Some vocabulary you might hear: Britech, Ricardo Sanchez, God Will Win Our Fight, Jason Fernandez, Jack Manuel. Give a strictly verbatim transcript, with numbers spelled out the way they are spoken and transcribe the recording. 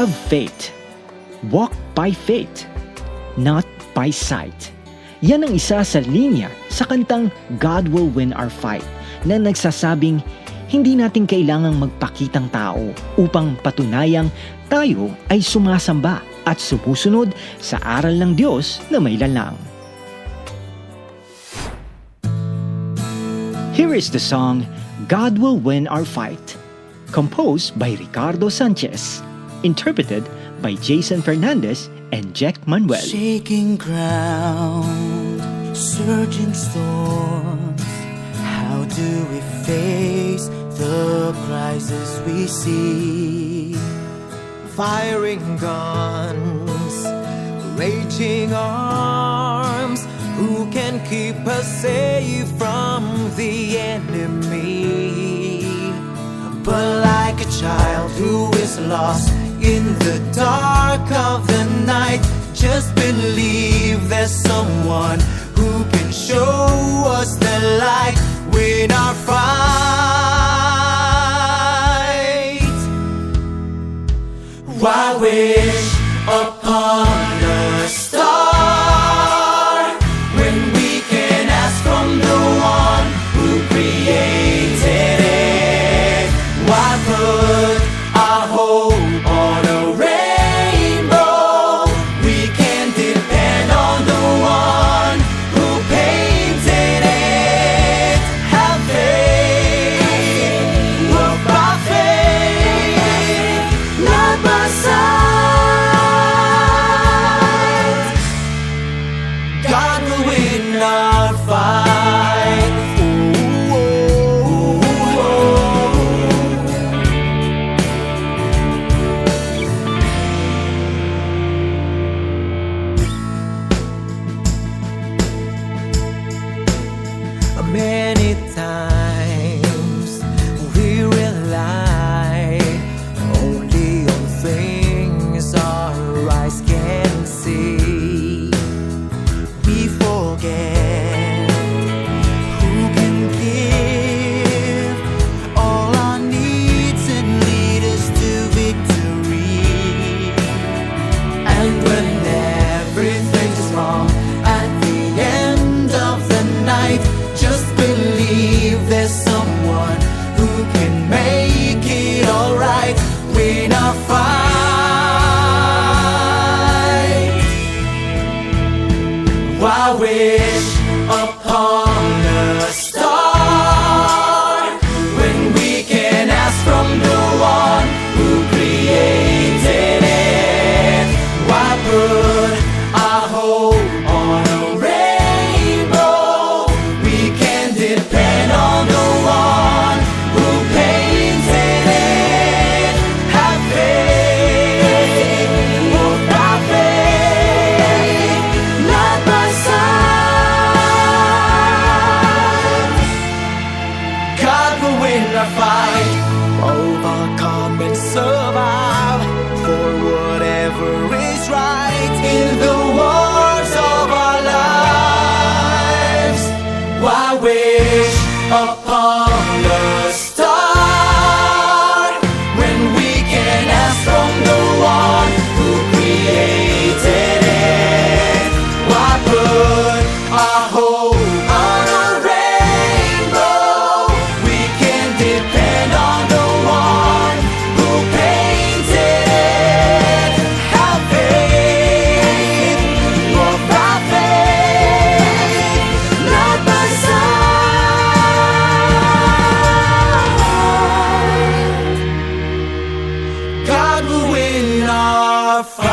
Have faith. Walk by faith, not by sight. Yan ang isa sa linya sa kantang God Will Win Our Fight na nagsasabing hindi natin kailangang magpakitang tao upang patunayang tayo ay sumasamba at sumusunod sa aral ng Diyos na may lalang. Here is the song, God Will Win Our Fight, composed by Ricardo Sanchez, interpreted by Jason Fernandez and Jack Manuel. Shaking ground, surging storms, how do we face the crisis we see? Firing guns, raging arms, who can keep us safe from the enemy? But like a child who is lost in the dark of the night, just believe there's someone who can show us the light. Win our fight. Why wish upon a star when we can ask from the one who created it? Why put our hope on a rainbow? We can depend on the one who painted it. Have faith, walk by faith, not by sight. God will win our fight. Many times we rely only on things our eyes can see. We forget who can give all our needs and lead us to victory. And when everything's wrong at the end of the night, just believe there's someone who can make it all right. Win our fight. Why wish upon a star when we can ask from the one who created it? Why put our hope on a fight, overcome and survive for whatever is right in the wars of our lives. Why wish upon a star when we can ask from the one who created it? Why put our hope on a fight.